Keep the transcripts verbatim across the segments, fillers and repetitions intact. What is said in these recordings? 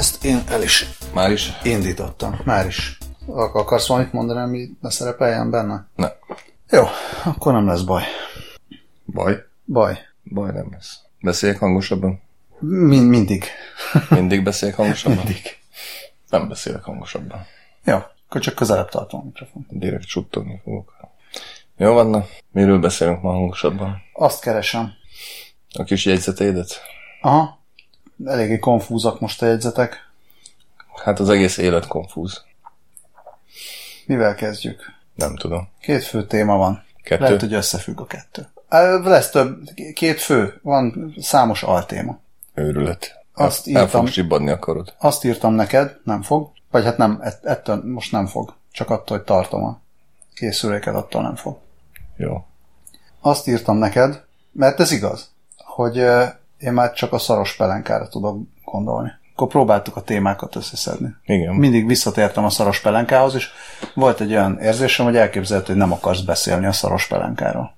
Ezt én el is, már is indítottam. Már is. Akarsz valamit mondani, ami ne szerepeljen benne? Ne. Jó, akkor nem lesz baj. Baj? Baj. Baj nem lesz. Beszéljek hangosabban? Min- mindig. Mindig beszéljek hangosabban? Mindig. Nem beszélek hangosabban. Jó, akkor csak közelebb tartom a mikrofon. Direkt csuttogni fogok. Jó, Anna, miről beszélünk ma hangosabban? Azt keresem. A kis jegyzeteidet? Aha. Eléggé konfúzak most a jegyzetek. Hát az egész élet konfúz. Mivel kezdjük? Nem tudom. Két fő téma van. Kettő? Lehet, hogy összefügg a kettő. Lesz több. Két fő. Van számos altéma. Őrület. Azt írtam, el fog zsibbadni akarod. Azt írtam neked, nem fog. Vagy hát nem, ettől most nem fog. Csak attól, hogy tartom a készüléket, attól nem fog. Jó. Azt írtam neked, mert ez igaz, hogy... Én már csak a szaros pelenkára tudok gondolni. Akkor próbáltuk a témákat összeszedni. Igen. Mindig visszatértem a szaros pelenkához, és volt egy olyan érzésem, hogy elképzelhető, hogy nem akarsz beszélni a szaros pelenkáról.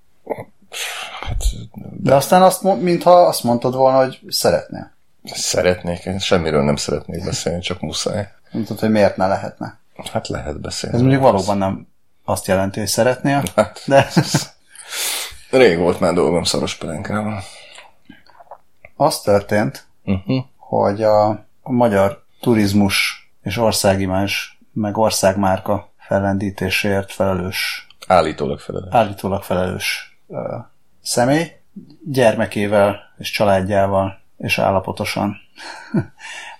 Hát, de... de aztán azt, mintha azt mondtad volna, hogy szeretnél. Szeretnék, én semmiről nem szeretnék beszélni, csak muszáj. Nem tudod, hogy miért ne lehetne? Hát lehet beszélni. Ez mondjuk valóban nem azt jelenti, hogy szeretnél, hát, de... Rég volt már dolgom szaros pelenkával. Az történt, uh-huh. hogy a, a magyar turizmus és országimázs, meg országmárka fellendítéséért felelős, állítólag felelős, állítólag felelős uh, személy gyermekével és családjával és állapotosan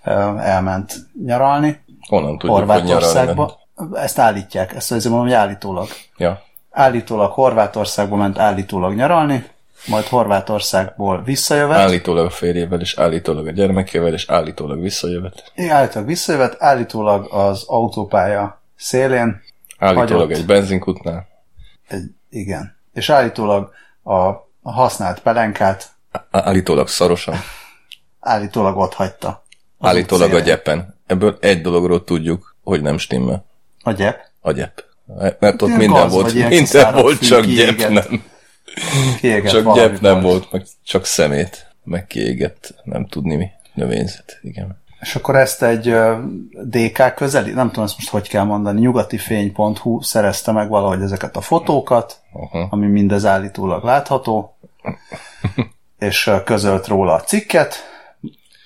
uh, elment nyaralni. Honnan tudjuk, Horvátországba. Hogy nyaralni? Ezt állítják, ezt azért mondom, hogy állítólag. Ja. Állítólag Horvátországba ment állítólag nyaralni, majd Horvátországból visszajövet. Állítólag a férjével, és állítólag a gyermekével, és állítólag visszajövet. Igen, állítólag visszajövet, állítólag az autópálya szélén. Állítólag egy benzinkútnál. Egy, igen. És állítólag a, a használt pelenkát. Állítólag szarosan. Állítólag ott hagyta. Állítólag szélén. A gyeppen. Ebből egy dologról tudjuk, hogy nem stimmel. A gyep? A gyep. Mert ott ilyen minden gaz, volt, minden volt, csak gyep éget. Nem. Kiégett csak gyep nem is. Volt, meg csak szemét, meg kiégett, nem tudni mi, növényzet, igen. És akkor ezt egy dé ká közeli, nem tudom ezt most hogy kell mondani, nyugatifény pont hú szerezte meg valahogy ezeket a fotókat, uh-huh. ami mindez állítólag látható, és közölt róla a cikket,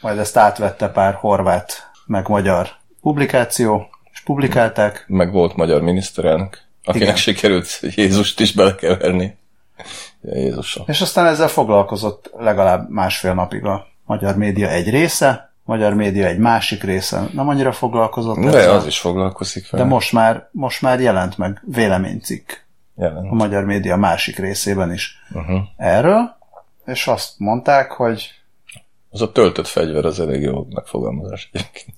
majd ezt átvette pár horvát, meg magyar publikáció, és publikálták. Meg volt magyar miniszterelnök, akinek igen. sikerült Jézust is belekeverni. Jézusom. És aztán ezzel foglalkozott legalább másfél napig a magyar média egy része, magyar média egy másik része nem annyira foglalkozott. De ezzel, az is foglalkozik vele. De most már, most már jelent meg véleménycikk jelent. A magyar média másik részében is uh-huh. erről, és azt mondták, hogy az a töltött fegyver az elég jó megfogalmazás egyébként.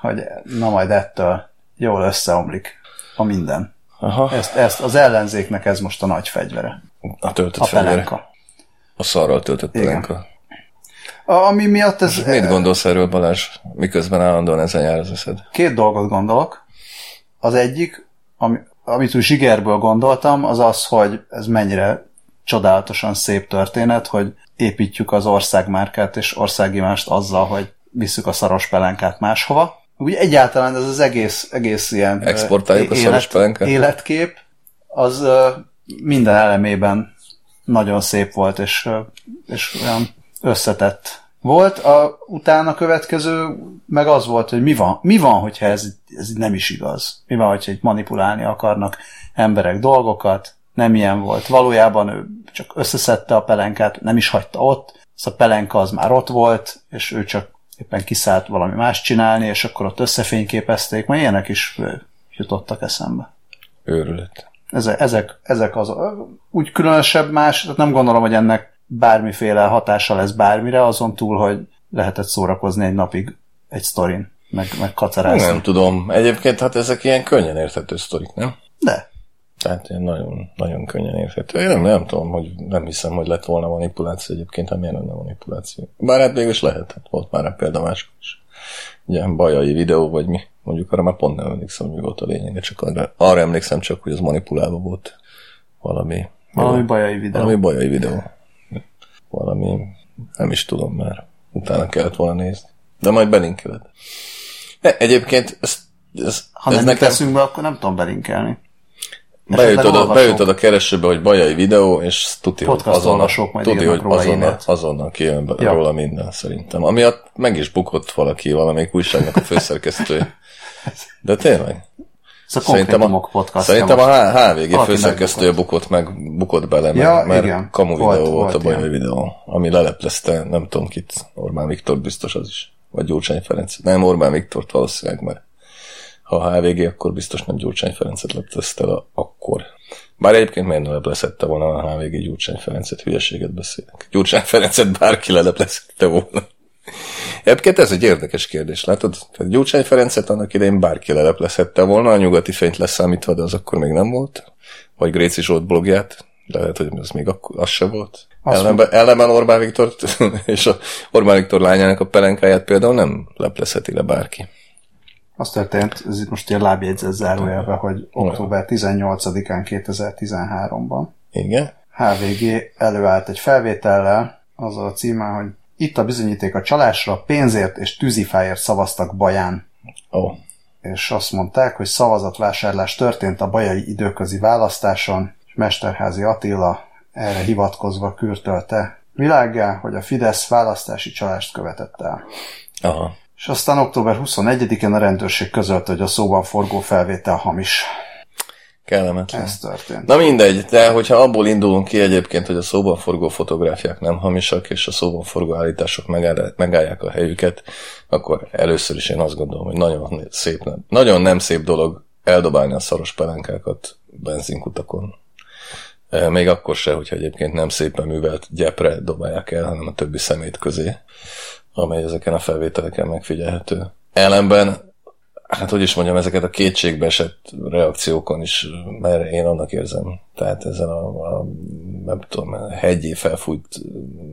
Hogy na majd ettől jól összeomlik a minden. Aha. Ezt, ezt az ellenzéknek ez most a nagy fegyvere. A töltött a pelenka. A szarral töltött pelenka. A, ami miatt ez... Mit gondolsz erről, Balázs, miközben állandóan ezen jár az eszed? Két dolgot gondolok. Az egyik, ami, amit úgy zsigerből gondoltam, az az, hogy ez mennyire csodálatosan szép történet, hogy építjük az országmárkát és országimást azzal, hogy visszük a szaros pelenkát máshova. Úgy egyáltalán ez az egész, egész ilyen exportáljuk élet, a szaros pelenkát. Életkép, az... minden elemében nagyon szép volt, és, és olyan összetett volt. A, utána következő meg az volt, hogy mi van, mi van hogyha ez, ez nem is igaz. Mi van, hogyha itt manipulálni akarnak emberek dolgokat, nem ilyen volt. Valójában ő csak összeszedte a pelenkát, nem is hagyta ott, az a pelenka az már ott volt, és ő csak éppen kiszállt valami más csinálni, és akkor ott összefényképezték, majd ilyenek is jutottak eszembe. Őrület. Ezek, ezek az úgy különösebb más, tehát nem gondolom, hogy ennek bármiféle hatása lesz bármire, azon túl, hogy lehetett szórakozni egy napig egy sztorin, meg, meg kacarázni. Nem tudom. Egyébként hát ezek ilyen könnyen érthető sztorik, nem? De. Tehát ilyen nagyon, nagyon könnyen érthető. Én nem, nem tudom, hogy nem hiszem, hogy lett volna manipuláció egyébként, ha miért lenne manipuláció. Bár hát mégis lehet, hát volt már a példa máskor is. Ilyen bajai videó, vagy mi. Mondjuk arra már pont nem emlékszem, mi volt a lényege, csak arra, arra emlékszem csak, hogy az manipulálva volt valami... Valami jó, bajai videó. Valami bajai videó. Valami, nem is tudom már. Utána kellett volna nézni. De majd belinkeled. De egyébként ezt, ezt, ha ez nem nekem... teszünk be, akkor nem tudom belinkelni. Beütöd a, beütöd a keresőbe, hogy Bajai videó, és tuti, hogy azonnal, tuti, hogy azonnal, azonnal kijön be, ja. róla minden, szerintem. Amiatt meg is bukott valaki, valamelyik újságnak a főszerkesztője. De tényleg. Szerintem a, szerintem a há vé gé főszerkesztője bukott meg, bukott bele, ja, meg, mert igen, kamu volt, videó volt, volt a Bajai videó, ami leleplezte, nem tudom kit, Orbán Viktor biztos az is, vagy Gyurcsány Ferenc. Nem, Orbán Viktort valószínűleg, mert ha a há vé gé, akkor biztos nem Gyurcsány Ferencet lepteszte el akkor. Bár egyébként miért nem lepleszette volna a há vé gé Gyurcsány Ferencet, hülyeséget beszélek. Gyurcsány Ferencet bárki lelepleszette volna. Egyébként ez egy érdekes kérdés, látod? Gyurcsány Ferencet annak idején bárki lelepleszette volna, a nyugati fényt leszámítva, de az akkor még nem volt. Vagy Gréczy Zsolt blogját, de lehet, hogy az még akkor, az se volt. Ellenben, ellenben Orbán Viktor és a Orbán Viktor lányának a pelenkáját például nem lepleszheti le bárki. Az történt, ez itt most ilyen lábjegyzet zárójelve, hogy október tizennyolcadikán kétezer-tizenháromban igen. há vé gé előállt egy felvétellel, azzal a címen, hogy itt a bizonyíték a csalásra, pénzért és tűzifáért szavaztak Baján. Oh. És azt mondták, hogy szavazatvásárlás történt a bajai időközi választáson, és Mesterházy Attila erre hivatkozva kürtölte világgá, hogy a Fidesz választási csalást követett el. Aha. És aztán október huszonegyedikén a rendőrség közölte, hogy a szóban forgó felvétel hamis. Kellemetlen. Ez történt. Na mindegy, de hogyha abból indulunk ki egyébként, hogy a szóban forgó fotográfiák nem hamisak, és a szóban forgó állítások megáll, megállják a helyüket, akkor először is én azt gondolom, hogy nagyon, szép, nagyon nem szép dolog eldobálni a szaros pelenkákat benzinkutakon. Még akkor se, hogyha egyébként nem szépen művelt gyepre dobálják el, hanem a többi szemét közé, amely ezeken a felvételeken megfigyelhető. Ellenben, hát hogy is mondjam, ezeket a kétségbeesett reakciókon is, mert én annak érzem. Tehát ezen a, a nem tudom, hegyé felfújt,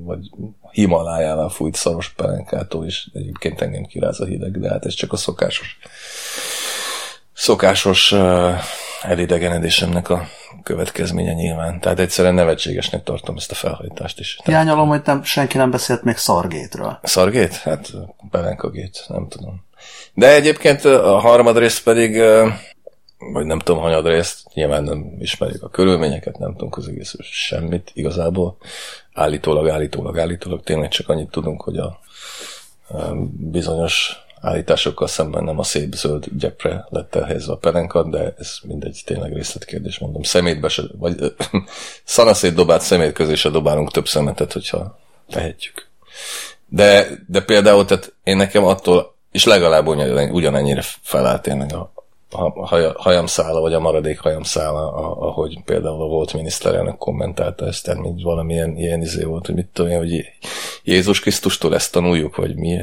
vagy Himalájával fújt szaros pelenkától is egyébként engem kiráz a hideg, de hát ez csak a szokásos szokásos uh, elidegenedésemnek a következménye nyilván. Tehát egyszerűen nevetségesnek tartom ezt a felhajtást is. Hiányolom, hogy nem, senki nem beszélt még szargétről. Szargét? Hát pelenkagét, nem tudom. De egyébként a harmad rész pedig, vagy nem tudom, hanyad részt, nyilván nem ismerjük a körülményeket, nem tudunk az egész semmit igazából. Állítólag, állítólag, állítólag tényleg csak annyit tudunk, hogy a, a bizonyos állításokkal szemben nem a szép zöld gyepre lett elhelyezve a pelenkat, de ez mindegy, tényleg részletkérdés, mondom. Szemétbe se, vagy szanaszét dobált szemét közé se dobálunk több szemetet, hogyha tehetjük. De, de például, tehát én nekem attól, és legalább ugyanennyire felállt tényleg a, a hajamszála, vagy a maradék hajamszála, ahogy például a volt miniszterelnök kommentálta ezt, tehát mint valamilyen ilyen izé volt, hogy mit tudom én, hogy Jézus Krisztustól ezt tanuljuk, vagy mi,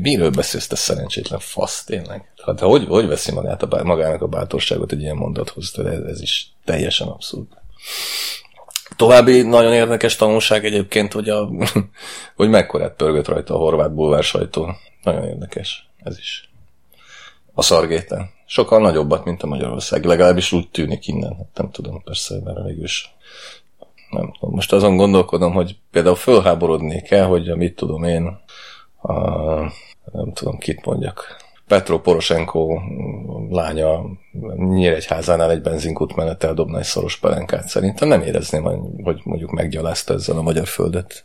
miről beszélsz, te szerencsétlen fasz, tényleg. Hát hogy, hogy veszi magát a, magának a bátorságot egy ilyen mondathoz, ez, ez is teljesen abszurd. További nagyon érdekes tanulság egyébként, hogy, a, hogy mekkorát pörgött rajta a horvát bulvár sajtó. Nagyon érdekes, ez is. A szargéten. Sokkal nagyobbat, mint a Magyarország. Legalábbis úgy tűnik innen. Hát nem tudom, persze, mert végül is nem tudom. Most azon gondolkodom, hogy például fölháborodnék el, hogy mit tudom én, a, nem tudom, kit mondjak. Petro Poroshenko lánya Nyíregyházánál egy benzinkút mellett eldobna egy szaros pelenkát. Szerintem nem érezném, hogy mondjuk meggyalázta ezzel a magyar földet.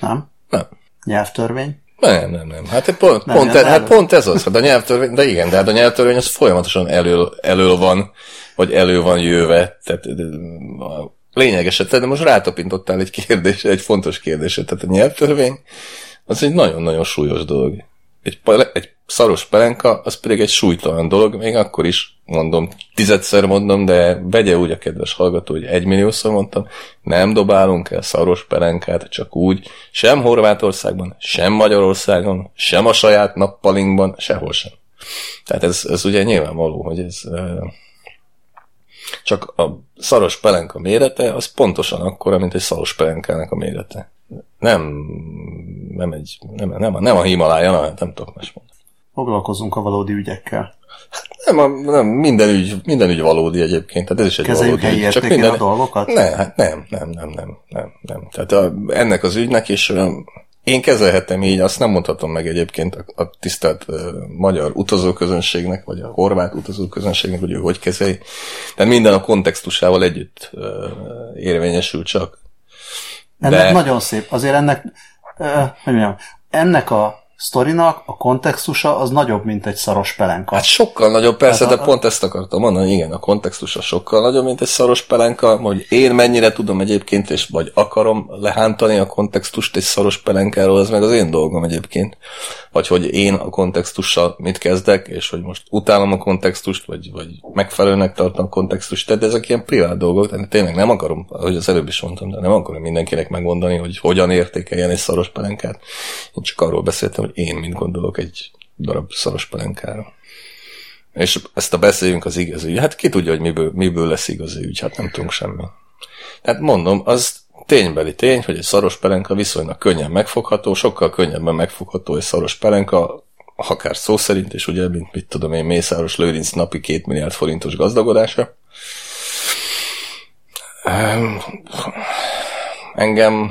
Nem? Nem. Nyelvtörvény? Nem, nem, nem. Hát pont, nem, pont, nem, hát pont ez az. Hát a nyelvtörvény, de igen, de hát a nyelvtörvény az folyamatosan elől, elől van, vagy elő van jöve. Tehát lényegesen, de most rátapintottál egy kérdésre, egy fontos kérdésre. Tehát a nyelvtörvény az egy nagyon-nagyon súlyos dolog. Egy, egy szaros pelenka, az pedig egy súlytalan dolog, még akkor is mondom, tizedszer mondom, de vegye úgy a kedves hallgató, hogy egymilliószor mondtam, nem dobálunk el szaros pelenkát, csak úgy, sem Horvátországban, sem Magyarországon, sem a saját nappalinkban, sehol sem. Tehát ez, ez ugye nyilvánvaló, hogy ez csak a szaros pelenka mérete, az pontosan akkora, mint egy szaros pelenkának a mérete. Nem, nem egy, nem, nem, a, nem a Himalája, nem, nem tudok más mondani. Foglalkozunk a valódi ügyekkel. Nem, a, nem minden, ügy, minden ügy valódi egyébként, tehát ez is egy kezeljük valódi ügy. Kezeljük helyi értéken a dolgokat? Ne, hát nem, nem, nem, nem, nem, nem. Tehát a, ennek az ügynek is olyan, Én kezelhetem így, azt nem mondhatom meg egyébként a, a tisztelt uh, magyar utazóközönségnek, vagy a horvát utazóközönségnek, hogy ő hogy kezeli. Tehát minden a kontextusával együtt uh, érvényesül csak. De... Ennek nagyon szép. Azért ennek, uh, hogy mondjam, ennek a sztorinak a kontextusa az nagyobb, mint egy szaros pelenka. Hát sokkal nagyobb, persze, de a... pont ezt akartam mondani, igen, a kontextusa sokkal nagyobb, mint egy szaros pelenka, hogy én mennyire tudom egyébként, és vagy akarom lehántani a kontextust egy szaros pelenkáról, az meg az én dolgom egyébként. Vagy hogy én a kontextussal mit kezdek, és hogy most utálom a kontextust, vagy, vagy megfelelőnek tartom a kontextust, tehát ezek ilyen privát dolgok, tehát tényleg nem akarom, ahogy az előbb is mondtam, de nem akarom mindenkinek megmondani, hogy hogyan értékeljen egy szaros pelenkát. Én csak arról beszéltem, hogy én mit gondolok egy darab szaros pelenkára. És ezt a beszéljünk az igazi ügy. Hát ki tudja, hogy miből, miből lesz igazi ügy, hát nem tudunk semmi. Tehát mondom, az ténybeli tény, hogy egy szaros pelenka viszonylag könnyen megfogható, sokkal könnyebben megfogható egy szaros pelenka, akár szó szerint, és ugye, mint mit tudom én, Mészáros Lőrinc napi két milliárd forintos gazdagodása. Engem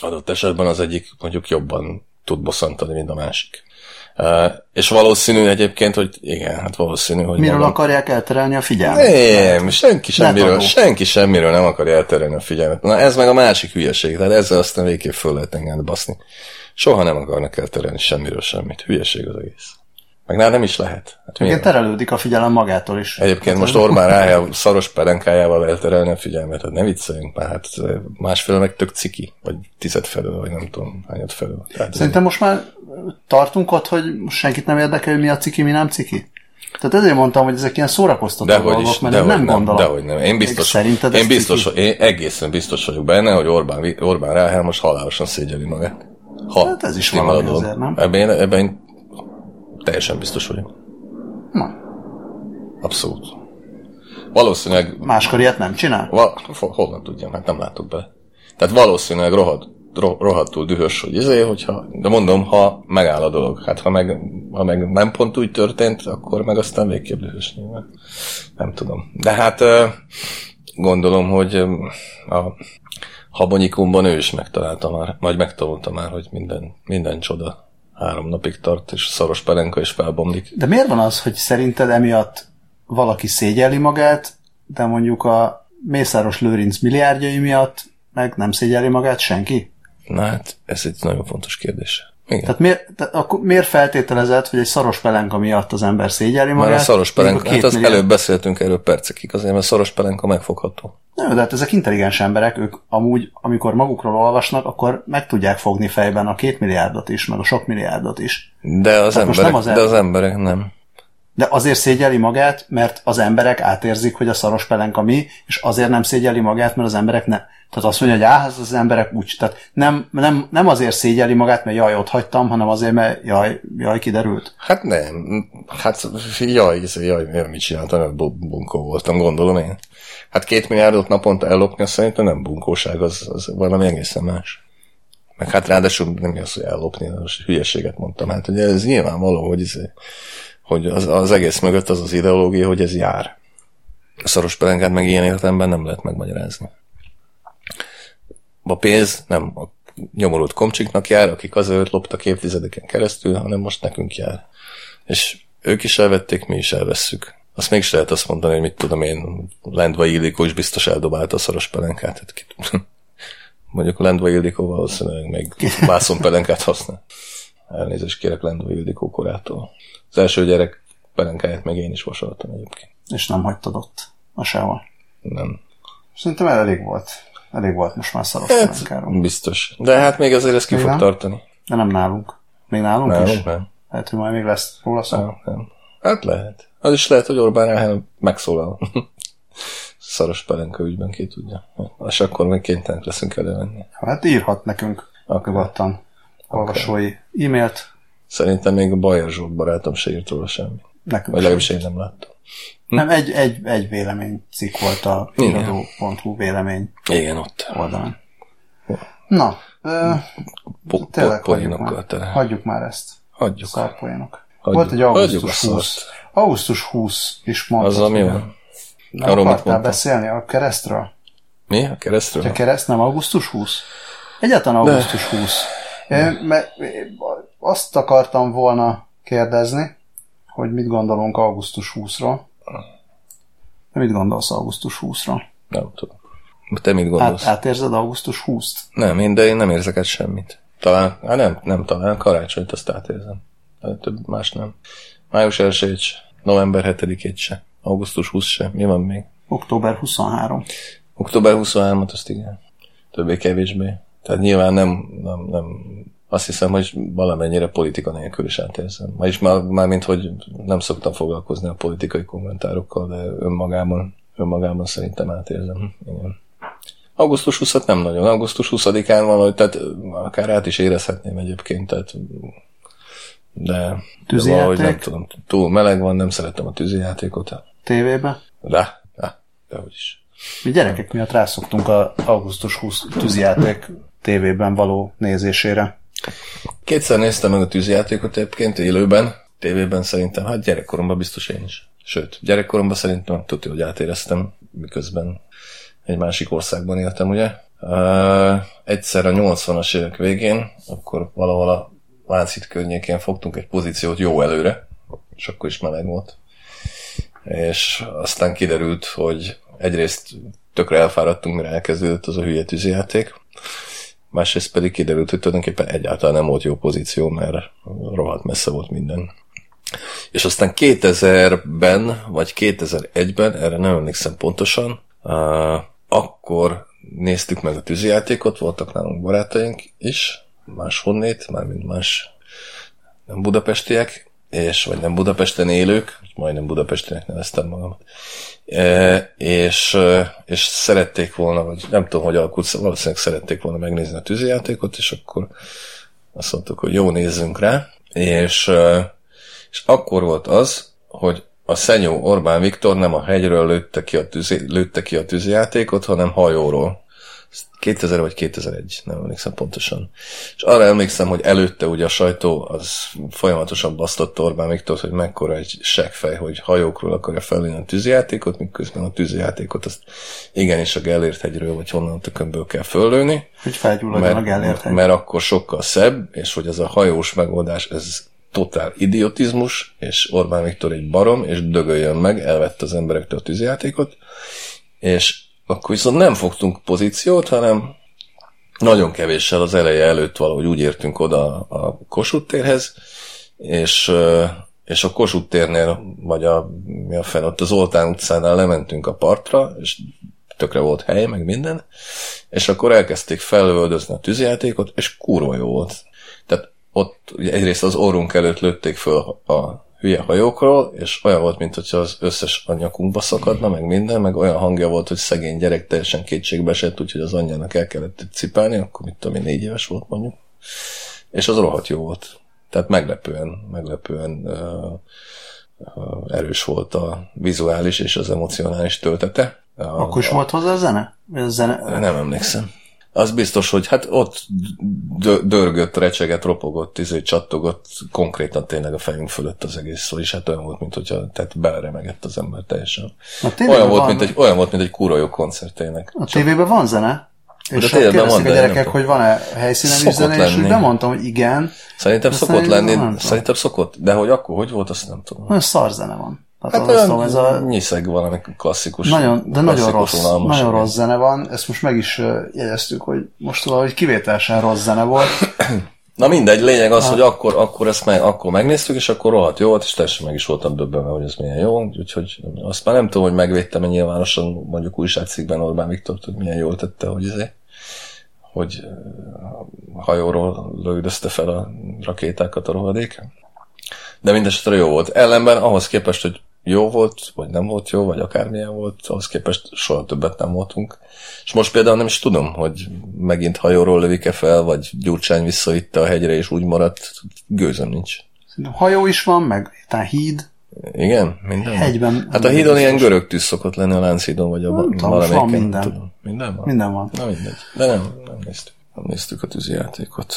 adott esetben az egyik mondjuk jobban tud bosszantani, mint a másik. Uh, és valószínű egyébként, hogy igen, hát valószínű, hogy... Miről magam... akarják elterelni a figyelmet? Nem, senki semmiről, senki semmiről nem akarja elterelni a figyelmet. Na ez meg a másik hülyeség, tehát ezzel aztán végképp föl lehet engem baszni. Soha nem akarnak elterelni semmiről semmit. Hülyeség az egész. Meg nálam nem is lehet. Hát igen, terelődik a figyelem magától is. Egyébként most Orbán Ráhel szaros pelenkájával elterelni a figyelmet, hát ne vicceljünk már, hát másfél meg tök ciki, vagy tized felől, vagy nem tudom, hányad felől. Tehát szerintem most már tartunk ott, hogy senkit nem érdekel, hogy mi a ciki, mi nem ciki. Tehát ezért mondtam, hogy ezek ilyen szórakoztató dolgok, mert nem, nem gondolom. Dehogy nem. Én biztos, én, biztos én egészen biztos vagyok benne, hogy Orbán, Orbán Ráhel most halálosan szégyeli magát. Ha, hát ez is valami azért, nem? Ebben, ebben teljesen biztos vagyok. Na. Abszolút. Valószínűleg... Máskor ilyet nem csinál? Val- Honnan tudjam, hát nem látok bele. Tehát valószínűleg rohadt, roh- rohadtul dühös, hogy izé, hogyha... De mondom, ha megáll a dolog. Hát ha meg, ha meg nem pont úgy történt, akkor meg aztán végképp dühös nyilván. Nem tudom. De hát gondolom, hogy a habonyikumban ő is megtalálta már, vagy megtanulta már, hogy minden, minden csoda három napig tart, és szaros pelenka is felbomlik. De miért van az, hogy szerinted emiatt valaki szégyelli magát, de mondjuk a Mészáros Lőrinc milliárdjai miatt meg nem szégyelli magát senki? Na hát, ez egy nagyon fontos kérdés. Igen. Tehát miért, tehát akkor miért feltételezed, hogy egy szaros pelenka miatt az ember szégyelli magát? Már a szaros pelenka, hát milliárd... előbb beszéltünk erről percekig, azért, mert szaros pelenka megfogható. Na, de hát ezek intelligens emberek, ők amúgy, amikor magukról olvasnak, akkor meg tudják fogni fejben a két milliárdot is, meg a sok milliárdot is. De az, emberek, az, de az emberek nem. De azért szégyeli magát, mert az emberek átérzik, hogy a szaros pelenka mi, és azért nem szégyeli magát, mert az emberek nem. Tehát azt mondja, hogy áh, az, az emberek úgy. Tehát nem, nem, nem azért szégyeli magát, mert jaj, ott hagytam, hanem azért, mert jaj, jaj kiderült. Hát nem. Hát jaj, jaj, jaj mit csináltam, mert bunkó voltam, gondolom én. Hát két milliárdot naponta ellopni, azt szerintem nem bunkóság, az, az valami egészen más. Meg hát ráadásul nem az, hogy ellopni, most hülyeséget mondtam. Hát ugye ez nyilvánvaló, hogy ez, hogy az, az egész mögött az az ideológia, hogy ez jár. A szaros pelenkát meg ilyen értelemben nem lehet megmagyarázni. A pénz nem a nyomorult komcsiknak jár, akik azért loptak évtizedeken keresztül, hanem most nekünk jár. És ők is elvették, mi is elvesszük. Azt mégis lehet azt mondani, hogy mit tudom én, Lendvai Ildikó is biztos eldobálta a szaros pelenkát. Hát ki tudom. Mondjuk Lendvai Ildikó valószínűleg még vászonpelenkát használ. Elnézést kérek Lendvai Ildikó korától. Az első gyerek pelenkáját meg én is vasaltam egyébként. És nem hagytad ott a sehol? Nem. Szerintem elég volt. Elég volt most már szaros hát, pelenkáról. Biztos. De hát még azért ez ki még fog nem? tartani. De nem nálunk. Még nálunk, nálunk is? Nem. Hát, hogy majd még lesz róla szó? Nem, nem. Hát lehet. Az is lehet, hogy Orbán Ráhel megszólal. Szaros pelenka ügyben, ki tudja. És akkor még kénytelenek leszünk elővenni. Hát írhat nekünk okay. nyugodtan olvasói okay. e-mailt. Szerintem még a Bajer Zsolt barátom se írt róla semmi. Nekünk vagy legalábbis én nem láttam. Hm? Nem, egy, egy, egy vélemény cikk volt a irodó pont hu vélemény. Igen, ott. Oldalán. Na, tényleg hagyjuk már ezt. Hagyjuk. Szarpoénok. Volt egy augusztus huszadika. augusztus huszadika is mondtad. Azzal mi van? Nem akartál beszélni a keresztről? Mi? A keresztről? A kereszt nem augusztus huszadika? Egyáltalán augusztus huszadika. Mert azt akartam volna kérdezni, hogy mit gondolunk augusztus huszadikáról. De mit gondolsz augusztus huszadikáról? Nem tudom. Te mit gondolsz? Át, átérzed augusztus huszadikát? Nem, én, de én nem érzek át semmit. Talán, hát nem, nem talán, karácsonyt azt átérzem. Több más nem. május elsejét se, november hetedikét se, augusztus huszadika se, mi van még? október huszonharmadika. október huszonharmadikát, azt igen. Többé-kevésbé. Tehát nyilván nem, nem, nem, azt hiszem, hogy valamennyire politika nélkül is átérzem. Vagyis már, már mint, hogy nem szoktam foglalkozni a politikai kommentárokkal, de önmagában, önmagában szerintem átérzem. Igen. augusztus huszadikát nem nagyon. augusztus huszadikán valahogy, tehát akár át is érezhetném egyébként, tehát de, de valahogy nem tudom, túl meleg van, nem szeretem a tűzijátékot. Tévében? De, de, dehogy is. Mi gyerekek miatt rászoktunk az augusztus huszadika tűzijáték tévében való nézésére. Kétszer néztem meg a tűzijátékot egyébként élőben, tévében szerintem, hát gyerekkoromban biztos én is. Sőt, gyerekkoromban szerintem tudja, hogy átéreztem, miközben egy másik országban éltem, ugye. Uh, egyszer a nyolcvanas évek végén, akkor valahol a Lánchíd környékén fogtunk egy pozíciót jó előre, és akkor is meleg volt. És aztán kiderült, hogy egyrészt tökre elfáradtunk, mire elkezdődött az a hülye tűzijáték, másrészt pedig kiderült, hogy tulajdonképpen egyáltalán nem volt jó pozíció, mert rohadt messze volt minden. És aztán kétezerben, vagy kétezer-egyben, erre nem emlékszem pontosan, uh, akkor néztük meg a tűzijátékot, voltak nálunk barátaink is, máshonnét, mármint más nem budapestiek, és vagy nem Budapesten élők, majdnem budapestinek neveztem magam, e, és, és szerették volna, vagy nem tudom, hogy alkult, valószínűleg szerették volna megnézni a tűzijátékot, és akkor azt mondtuk, hogy jó, nézzünk rá, és, és akkor volt az, hogy a szenyó Orbán Viktor nem a hegyről lőtte ki a, tűzi, lőtte ki a tűzijátékot, hanem hajóról. kétezer vagy kétezer-egy, nem emlékszem pontosan. És arra emlékszem, hogy előtte ugye a sajtó az folyamatosan basztotta Orbán Viktort, hogy mekkora egy seggfej, hogy hajókról akarja felvinni a tűzijátékot, miközben a tűzijátékot azt igenis a Gellért-hegyről, vagy honnan a tökönből kell föllőni. Hogy felgyulladjon a Gellért-hegy. Mert akkor sokkal szebb, és hogy ez a hajós megoldás, ez totál idiotizmus, és Orbán Viktor egy barom, és dögöljön meg, elvette az emberektől a tűzijátékot, és akkor viszont nem fogtunk pozíciót, hanem nagyon kevéssel az eleje előtt valahogy úgy értünk oda a Kossuth térhez, és, és a Kossuth térnél, vagy a, mi a fel, ott az Zoltán utcánál lementünk a partra, és tökre volt hely, meg minden, és akkor elkezdték felöltözni a tűzijátékot, és kurva jó volt. Tehát ott egyrészt az orrunk előtt lőtték föl a hülye hajókról, és olyan volt, mint hogyha az összes a nyakunkba szakadna, meg minden, meg olyan hangja volt, hogy szegény gyerek teljesen kétségbe esett, úgyhogy az anyjának el kellett cipálni, akkor mit tudom én, négy éves volt mondjuk, és az rohadt jó volt. Tehát meglepően, meglepően uh, uh, erős volt a vizuális és az emocionális töltete. A, akkor is a... volt hozzá a zene? A zene? Nem emlékszem. Az biztos, hogy hát ott dörgött, recseget, ropogott, izé, csattogott, konkrétan tényleg a fejünk fölött az egész szó, és hát olyan volt, mint hogyha beleremegett az ember teljesen. Olyan volt, mint egy, olyan volt, mint egy kurva jó koncert tényleg. A tévében van zene? És kérdezték a gyerekek, hogy van-e helyszínen zene, és úgy bemondtam, hogy igen. Szerintem szokott lenni, szerintem szokott, de hogy akkor hogy volt, azt nem tudom. Olyan szarzene van. Hát olyan ez a... nyiszeg valami klasszikus. Nagyon, de nagyon rossz, nagyon rossz zene van. Ezt most meg is jegyeztük, hogy most valahogy kivételesen rossz zene volt. Na mindegy, lényeg az, hát, hogy akkor, akkor ezt meg, akkor megnéztük, és akkor rohadt jó volt, és teljesen meg is voltam döbbenve, hogy ez milyen jó. Úgyhogy azt már nem tudom, hogy megvédtem-e nyilvánosan mondjuk újságcikkben Orbán Viktort, hogy milyen jól tette, hogy izé, hogy hajóról lődözte fel a rakétákat a rohadék. De mindesetre jó volt. Ellenben ahhoz képest, hogy jó volt, vagy nem volt jó, vagy akármilyen volt, ahhoz képest soha többet nem voltunk. És most például nem is tudom, hogy megint hajóról lövik-e fel, vagy Gyurcsány visszavitte a hegyre, és úgy maradt, gőzöm nincs. Szerintem hajó is van, meg talán híd. Igen, minden. Hegyben. Hát a hídon ilyen görög tűz szokott lenni, a Lánchídon, vagy a valamelyik. Van minden. Tudom. Minden van? Minden van. Na mindegy. De nem, nem néztük. Nem néztük a tűzijátékot.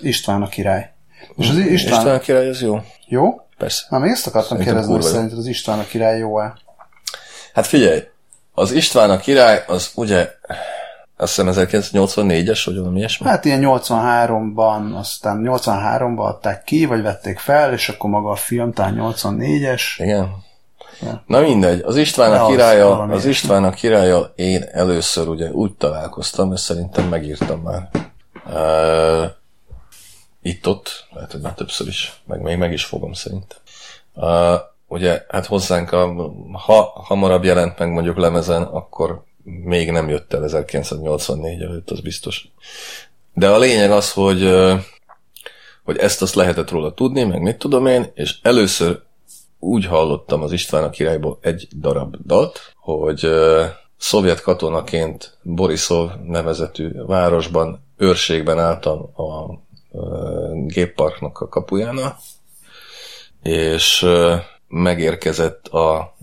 István a király. És az István... István a király az jó. Jó? Persze. Na, még ezt akartam kérdezni, hogy szerinted az István a király jó-e? Hát figyelj, az István a király az ugye Azt hiszem ezerkilencszáznyolcvannégyes, vagy valami ilyesmi? Hát ilyen nyolcvanháromban, aztán nyolcvanháromban adták ki, vagy vették fel, és akkor maga a film, talán nyolcvannégyes. Igen. Ja. Na mindegy, az István a királya, az, az István a királya én először ugye úgy találkoztam, és szerintem megírtam már. Uh, Itt-ott, lehet, hogy már többször is, meg még meg is fogom szerintem. Uh, ugye, hát hozzánk a, ha hamarabb jelent meg mondjuk lemezen, akkor még nem jött el ezerkilencszáznyolcvannégy előtt, az biztos. De a lényeg az, hogy, hogy ezt azt lehetett róla tudni, meg mit tudom én, és először úgy hallottam az István a királyból egy darab dalt, hogy uh, szovjet katonaként Boriszov nevezetű városban, őrségben álltam a uh, gépparknak a kapujánál, és uh, megérkezett a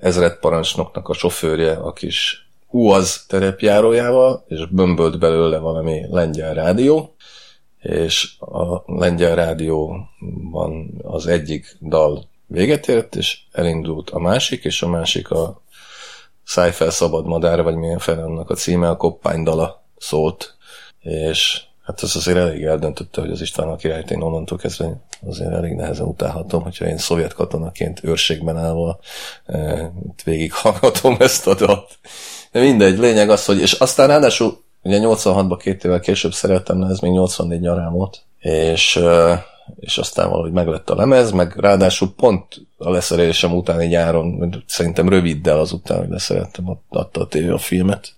ezredparancsnoknak a sofőrje a kis u á zé terepjárójával, és bömbölt belőle valami lengyel rádió, és a lengyel rádióban az egyik dal véget ért, és elindult a másik, és a másik a Szállj fel szabad madár, vagy milyen fel annak a címe, a koppánydala szólt, és hát ez azért elég eldöntötte, hogy az István a királyt én onnantól kezdve azért elég nehezen utálhatom, hogyha én szovjet katonaként őrségben állva e, végig hallgatom ezt a dalt. De mindegy, lényeg az, hogy... És aztán ráadásul, ugye nyolcvanhatban két évvel később szereltem le, ez még nyolcvannégy nyarán volt, és... E, és aztán valahogy meglett a lemez, meg ráadásul pont a leszerelésem utáni nyáron, szerintem röviddel azután, hogy leszereltem, adta a tévé a filmet,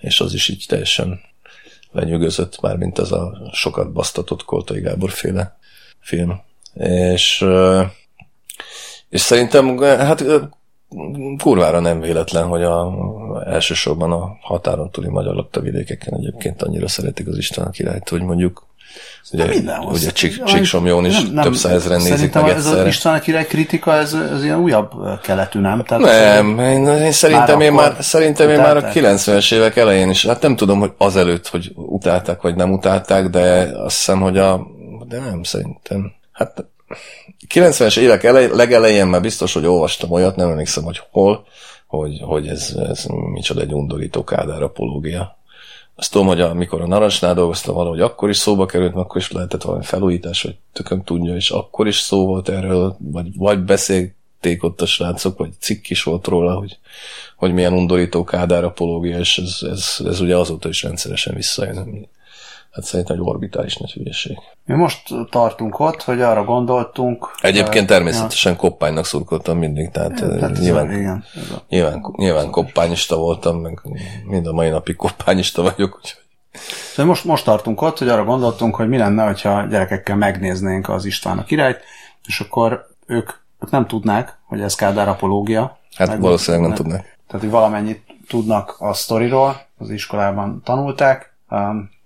és az is így teljesen lenyűgözött, mármint ez a sokat basztatott Koltai Gábor féle film. És, és szerintem hát kurvára nem véletlen, hogy a, elsősorban a határon túli magyar lakta vidékeken egyébként annyira szeretik az István a királyt, hogy mondjuk ugye, ugye Csik, Csíksomjón is nem, nem, több százezren nézik meg egyszerre. Szerintem az István a király kritika, ez, ez ilyen újabb keletű, nem? Tehát nem, én, én szerintem, én már, szerintem én már a kilencvenes évek elején is, hát nem tudom, hogy azelőtt, hogy utálták, vagy nem utálták, de azt hiszem, hogy a... De nem, szerintem. Hát kilencvenes évek elej, legelején már biztos, hogy olvastam olyat, nem emlékszem, hogy hol, hogy, hogy ez, ez micsoda egy undorító Kádár apológia. Azt tudom, hogy amikor a Narancsnál dolgoztam, valahogy akkor is szóba került, akkor is lehetett valami felújítás, vagy tököm tudja, és akkor is szó volt erről, vagy, vagy beszélték ott a srácok, vagy cikk is volt róla, hogy, hogy milyen undorító Kádár apológia, és ez, ez, ez ugye azóta is rendszeresen visszajön. Hát szerintem egy orbitális nagy hülyeség. Mi most tartunk ott, hogy arra gondoltunk... Egyébként természetesen ja. Koppánynak szurkoltam mindig, tehát, ja, tehát nyilván, igen, nyilván, nyilván koppányista voltam, meg mind a mai napig koppányista vagyok. Úgyhogy. Most, most tartunk ott, hogy arra gondoltunk, hogy mi lenne, hogyha gyerekekkel megnéznénk az István a királyt, és akkor ők, ők nem tudnák, hogy ez Kádár apológia. Hát meg, valószínűleg nem, nem tudnák. Tehát, hogy valamennyit tudnak a sztoriról, az iskolában tanulták, um,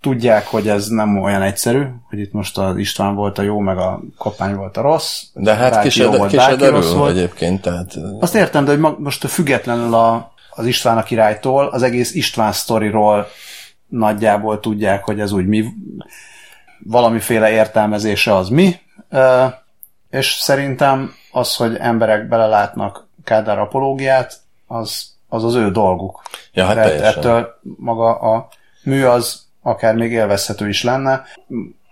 tudják, hogy ez nem olyan egyszerű, hogy itt most az István volt a jó, meg a Koppány volt a rossz. De hát kisederül egyébként. Tehát... Azt értem, de hogy most függetlenül a, az István a királytól, az egész István sztoriról nagyjából tudják, hogy ez úgy mi, valamiféle értelmezése az mi, és szerintem az, hogy emberek belelátnak Kádár apológiát, az, az az ő dolguk. Ja, hát de ettől maga a mű az akár még élvezhető is lenne.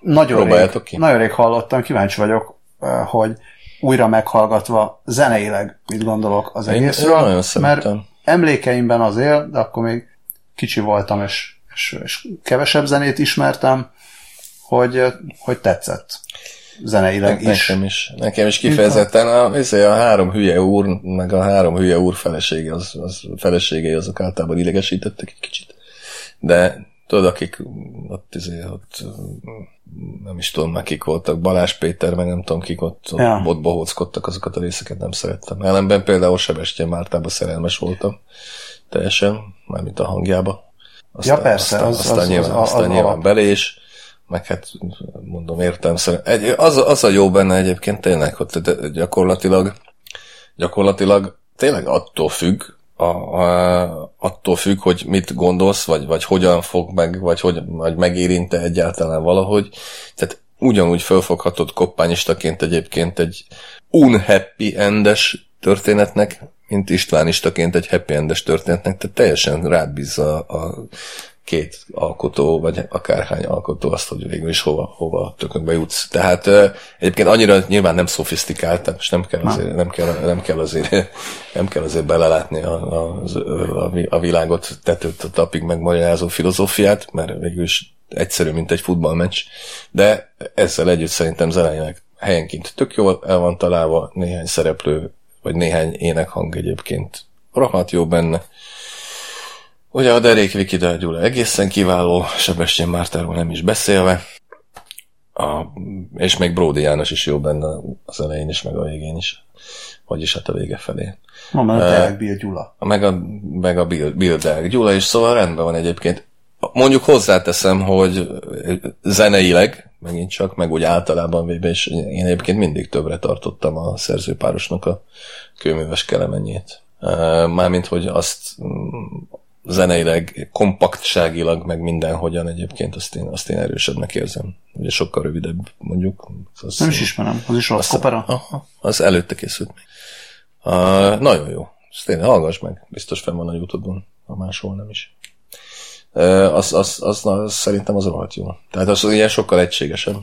Nagyon rég, nagyon rég hallottam, kíváncsi vagyok, hogy újra meghallgatva zeneileg mit gondolok az egészről, mert emlékeimben az él, de akkor még kicsi voltam, és, és, és kevesebb zenét ismertem, hogy, hogy tetszett zeneileg ne, is. Nekem is. Nekem is kifejezetten a, a három hülye úr, meg a három hülye úr felesége, az, az feleségei azok általában idegesítettek egy kicsit. De tudod, akik ott, azért, ott nem is tudom már kik voltak, Balázs Péter, meg nem tudom kik ott, ja. ott bohóckodtak, azokat a részeket nem szerettem. Ellenben például Sebestyén Mártába szerelmes voltam teljesen, mármint a hangjába. Aztán, ja persze, aztán, az, aztán az, nyilván, az, az, aztán nyilván belé is, meg hát mondom értem szerint. Az, az a jó benne egyébként tényleg, hogy gyakorlatilag, gyakorlatilag tényleg attól függ, A, a, attól függ, hogy mit gondolsz, vagy, vagy hogyan fog meg, vagy, hogy, vagy megérinte egyáltalán valahogy. Tehát ugyanúgy fölfoghatod koppányistaként egyébként egy unhappy endes történetnek, mint istvánistaként egy happy endes történetnek, tehát teljesen rád bízza a két alkotó, vagy akárhány alkotó azt, hogy végül is hova, hova tökökbe jutsz. Tehát egyébként annyira nyilván nem szofisztikált, tehát most nem kell azért, nem kell, nem kell azért, nem kell azért belelátni a, a, a világot tetőtől tapig megmagyarázó filozófiát, mert végül is egyszerű, mint egy futballmeccs, de ezzel együtt szerintem zenének helyenként tök jól el van találva, néhány szereplő, vagy néhány énekhang egyébként rohadt jó benne. Ugye a Derék Vikida Gyula egészen kiváló, Sebestyén Mártáról nem is beszélve, a, és még Bródi János is jó benne az elején is, meg a végén is, vagyis hát a vége felé. Na, meg a Deák Bill Gyula. Meg a, meg a Bill, Bill Deák Gyula is, szóval rendben van egyébként. Mondjuk hozzáteszem, hogy zeneileg, megint csak, meg úgy általában véve, és én egyébként mindig többre tartottam a szerzőpárosnak a Kőműves Kelemenjét. Mármint, hogy azt zeneileg, kompaktságilag, meg mindenhogyan egyébként azt én, azt én erősebbnek érzem. Ugye sokkal rövidebb, mondjuk. Az nem is ismerem, az is az opera. Aha, az előtte készült még. Uh, nagyon jó. Ezt tényleg hallgass meg, biztos fenn van a YouTube-on, ha máshol nem is. Az, az, az, az szerintem az rohadt jó. Tehát az ilyen sokkal egységesebb.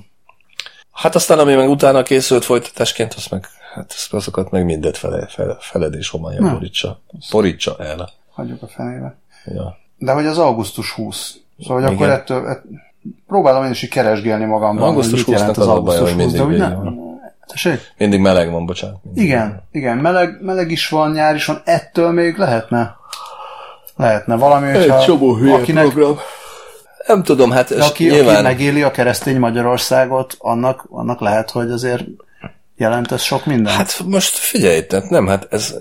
Hát aztán, ami meg utána készült folytatásként, az meg, hát azokat meg mindet fele, fele, feled és homályra borítsa, borítsa el. Hagyjuk a fenébe. Ja. De hogy az augusztus huszadika. Szóval igen. Akkor ettől, ett, próbálom én is így keresgélni magamban, augusztus hogy mit jelent az augusztus huszadika. De hogy nem. Mindig meleg van, bocsánat. Igen, van. igen meleg, meleg is van, nyár is van, ettől még lehetne. Lehetne valami, hogyha... Egy csomó hülye akinek, program. Nem tudom, hát... Aki, nyilván... aki megéli a keresztény Magyarországot, annak, annak lehet, hogy azért jelent ez sok mindent. Hát most figyelj, tehát nem, hát ez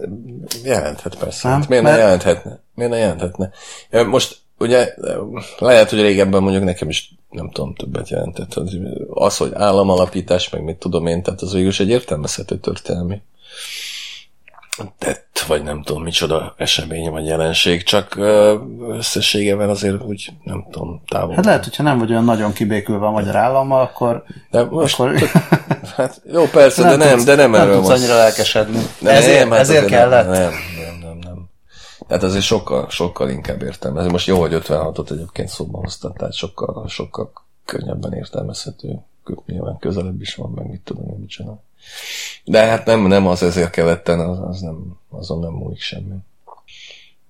jelenthet persze. Hát miért Mert... ne jelenthetne? Miért ne jelenthetne? Most ugye lehet, hogy régebben mondjuk nekem is nem tudom, többet jelentett. Az, hogy államalapítás, meg mit tudom én, tehát az végülis egy értelmezhető történelmi tett, vagy nem tudom, micsoda esemény vagy jelenség, csak összességében azért úgy, nem tudom, távol. Hát lehet, hogyha nem vagy olyan nagyon kibékülve a magyar állammal, akkor... De most, akkor... Hát jó, persze, nem de nem, tudsz, de nem erről van. Nem tudsz annyira lelkesedni. Nem, ezért, hát ezért kellett. Nem, nem, nem, nem. Tehát azért sokkal, sokkal inkább értelmező. Most jó, hogy ötvenhatot egyébként szóban hoztad, tehát sokkal, sokkal könnyebben értelmezhető. Nyilván közelebb is van, meg mit tudom, hogy mit csinál. De hát nem, nem az ezért kelletten, az, az nem, azon nem múlik semmi.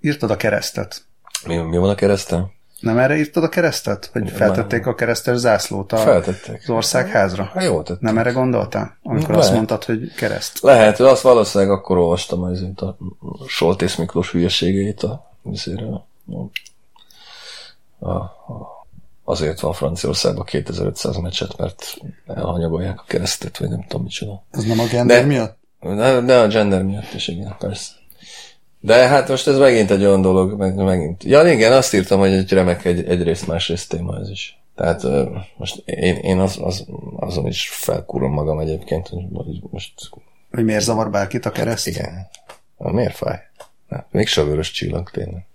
Írtad a keresztet. Mi, mi van a kereszten? Nem erre írtad a keresztet? Hogy feltették a keresztes zászlót a az országházra? Hát jó tették. Nem erre gondoltál? Amikor lehet. Azt mondtad, hogy kereszt. Lehet, de azt valószínűleg akkor olvastam azért a Soltész Miklós hülyeségeit a, a, a azért van Franciaországban kétezer-ötszáz meccset, mert elhanyagolják a keresztet, vagy nem tudom, mit csinál. Ez nem a gender de, miatt? De, de a gender miatt is, igen, persze. De hát most ez megint egy olyan dolog, meg, megint. Ja, igen, azt írtam, hogy egy remek egy, egyrészt másrészt téma ez is. Tehát most én, én az, az, azon is felkúrom magam egyébként, hogy most... Hogy miért zavar bárkit a kereszt? Hát, igen. Miért fáj? Hát, mégse a vörös csillag, tényleg.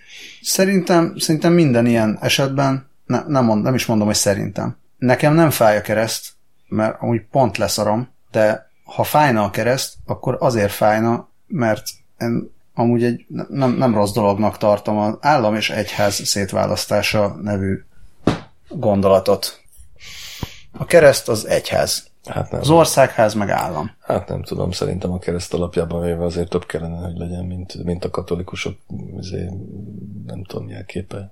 Szerintem, szerintem minden ilyen esetben Ne, nem, mond, nem is mondom, hogy szerintem. Nekem nem fáj a kereszt, mert amúgy pont leszarom, de ha fájna a kereszt, akkor azért fájna, mert én amúgy egy nem, nem rossz dolognak tartom az állam és egyház szétválasztása nevű gondolatot. A kereszt az egyház. Hát nem. Az országház meg állam. Hát nem tudom, szerintem a kereszt alapjában véve azért több kellene, hogy legyen, mint, mint a katolikusok azért nem tudom, jelképe.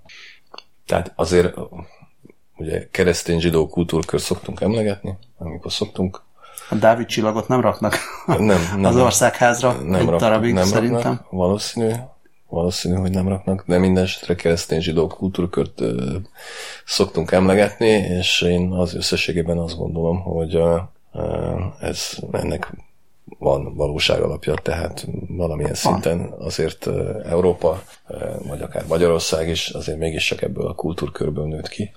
Tehát azért ugye keresztény zsidó kultúrkör szoktunk emlegetni, amikor szoktunk. A Dávid csillagot nem raknak nem, nem, az országházra nem egy rak, darabig, nem szerintem. Raknak, valószínű, valószínű, hogy nem raknak, de minden esetre keresztény zsidó kultúrkört ö, szoktunk emlegetni, és én az összességében azt gondolom, hogy ö, ö, ez ennek van valóság alapja, tehát valamilyen van. Szinten azért Európa, vagy akár Magyarország is azért mégiscsak ebből a kultúrkörből nőtt ki.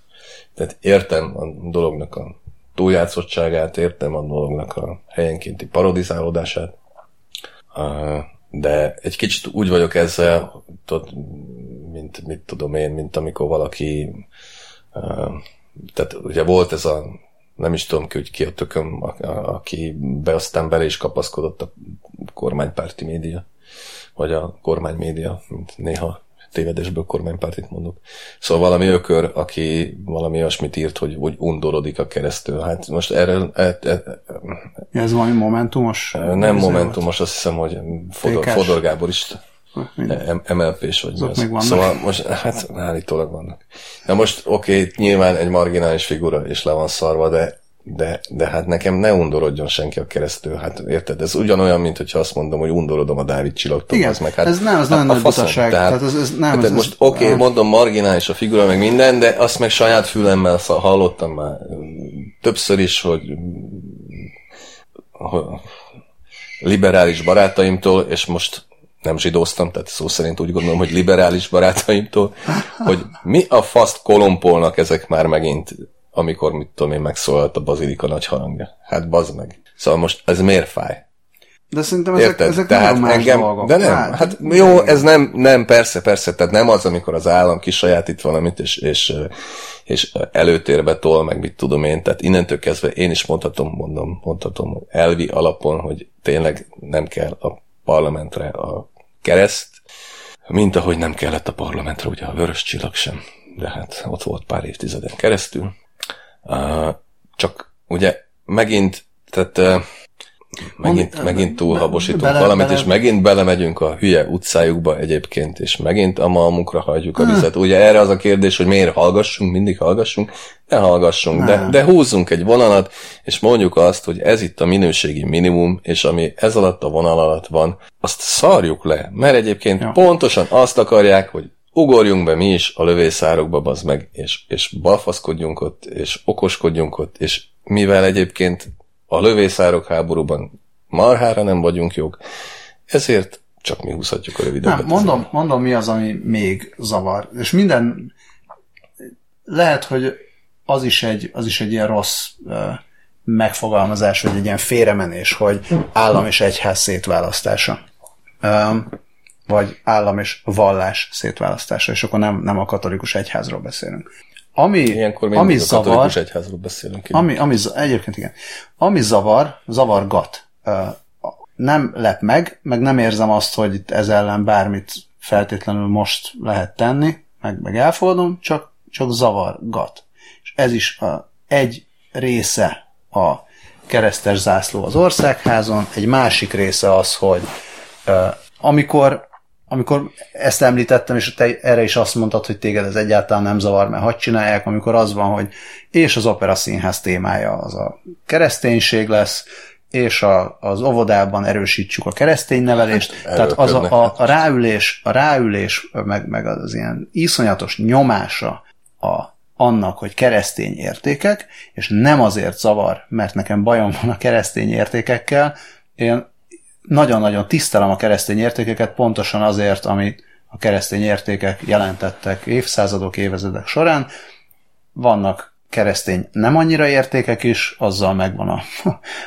Tehát értem a dolognak a túljátszottságát, értem a dolognak a helyenkénti parodizálódását, de egy kicsit úgy vagyok ezzel, mint mit tudom én, mint amikor valaki, tehát ugye volt ez a nem is tudom ki, hogy ki a tököm, aki be aztán bele is kapaszkodott a kormánypárti média vagy a kormánymédia, mint néha tévedésből kormánypártit mondok. Szóval valami ökör, aki valami olyasmit írt, hogy úgy undorodik a keresztül. Hát most erről... E, e, ez valami momentumos? Nem momentumos, azt hiszem, hogy Fodor, Fodor Gábor is... em el pés vagy mi az. Szóval most, hát állítólag vannak. Na most oké, okay, nyilván egy marginális figura és le van szarva, de, de, de hát nekem ne undorodjon senki a keresztül. Hát érted, ez ugyanolyan, mint hogyha azt mondom, hogy undorodom a Dávid Csillagtól. Igen, meg, hát, ez nem az hát, nagyon nagy butaság. Tehát, tehát ez, ez nem hát, ez, ez most oké, okay, mondom marginális a figura, meg minden, de azt meg saját fülemmel hallottam már többször is, hogy liberális barátaimtól, és most nem zsidóztam, tehát szó szerint úgy gondolom, hogy liberális barátaimtól, hogy mi a faszt kolompolnak ezek már megint, amikor, mit tudom én, megszólalt a Bazilika nagy harangja. Hát bazd meg. Szóval most ez miért fáj? De szerintem ezek, ezek nagyon más engem, dolgok. De nem, hát, hát jó, ez nem, nem, persze, persze, tehát nem az, amikor az állam kisajátít valamit, és, és, és előtérbe tol, meg mit tudom én, tehát innentől kezdve én is mondhatom, mondom, mondhatom elvi alapon, hogy tényleg nem kell a parlamentre a kereszt, mint ahogy nem kellett a parlamentre, ugye a Vörös Csillag sem, de hát ott volt pár évtizeden keresztül. Uh, csak ugye megint, tehát uh, megint, Mond, megint túlhabosítunk bele, valamit, bele. És megint belemegyünk a hülye utcájukba egyébként, és megint a malmunkra hagyjuk a vizet. Ugye erre az a kérdés, hogy miért hallgassunk, mindig hallgassunk, ne hallgassunk, de, de húzzunk egy vonalat, és mondjuk azt, hogy ez itt a minőségi minimum, és ami ez alatt a vonal alatt van, azt szarjuk le, mert egyébként ja. pontosan azt akarják, hogy ugorjunk be mi is a lövészárokba, bazd meg, és, és balfaszkodjunk ott, és okoskodjunk ott, és mivel egyébként a lövészárok háborúban marhára nem vagyunk jók, ezért csak mi húzhatjuk a rövidebbet. Mondom, mondom, mi az, ami még zavar. És minden, lehet, hogy az is egy, az is egy ilyen rossz uh, megfogalmazás, vagy egy ilyen félremenés, hogy állam és egyház szétválasztása. Um, vagy állam és vallás szétválasztása, és akkor nem, nem a katolikus egyházról beszélünk. Ami, Ilyenkor még ami a zavar, katolikus egyházról beszélünk. Ami, ami, egyébként igen. Ami zavar, zavargat. Nem lep meg, meg nem érzem azt, hogy itt ez ellen bármit feltétlenül most lehet tenni, meg, meg elfogadom, csak, csak zavargat. És ez is a, egy része a keresztes zászló az Országházon, egy másik része az, hogy amikor Amikor ezt említettem, és te erre is azt mondtad, hogy téged ez egyáltalán nem zavar, mert hadd csinálják, amikor az van, hogy és az operaszínház témája az a kereszténység lesz, és a, az óvodában erősítsük a keresztény nevelést. Hát, tehát az a, a, a ráülés, a ráülés meg, meg az ilyen iszonyatos nyomása a, annak, hogy keresztény értékek, és nem azért zavar, mert nekem bajom van a keresztény értékekkel, én nagyon-nagyon tisztelem a keresztény értékeket pontosan azért, amit a keresztény értékek jelentettek évszázadok, évezredek során. Vannak keresztény nem annyira értékek is, azzal megvan a,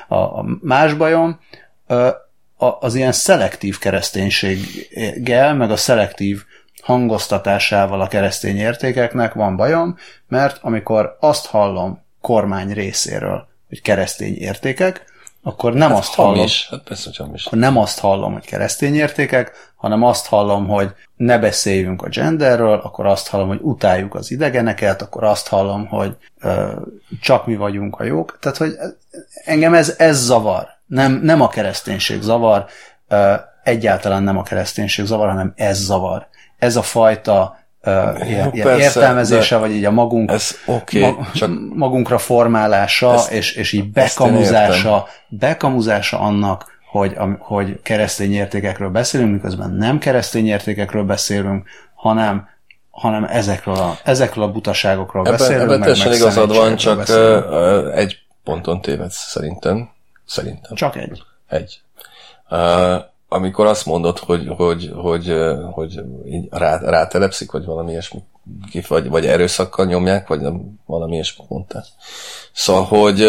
a, a más bajom. Az ilyen szelektív kereszténységgel, meg a szelektív hangoztatásával a keresztény értékeknek van bajom, mert amikor azt hallom kormány részéről, hogy keresztény értékek, akkor nem, hát azt hallom, hát persze, akkor nem azt hallom, hogy keresztény értékek, hanem azt hallom, hogy ne beszéljünk a genderről, akkor azt hallom, hogy utáljuk az idegeneket, akkor azt hallom, hogy ö, csak mi vagyunk a jók. Tehát, hogy engem ez, ez zavar. Nem, nem a kereszténység zavar, ö, egyáltalán nem a kereszténység zavar, hanem ez zavar. Ez a fajta Uh, ilyen, ilyen persze, értelmezése, vagy így a magunk, ez okay, ma, csak magunkra formálása, ezt, és, és így bekamuzása, bekamuzása annak, hogy, a, hogy keresztény értékekről beszélünk, miközben nem keresztény értékekről beszélünk, hanem, hanem ezekről, a, ezekről a butaságokról ebben, beszélünk. Ebben teljesen igazad van, csak beszélünk. Egy ponton tévedsz szerintem. Szerintem. Csak egy. Egy. Uh, Amikor azt mondod, hogy, hogy, hogy, hogy így rá, rátelepszik, vagy valami ilyesmi, vagy, vagy erőszakkal nyomják, vagy nem, valami ilyesmi mondtál. Szóval, hogy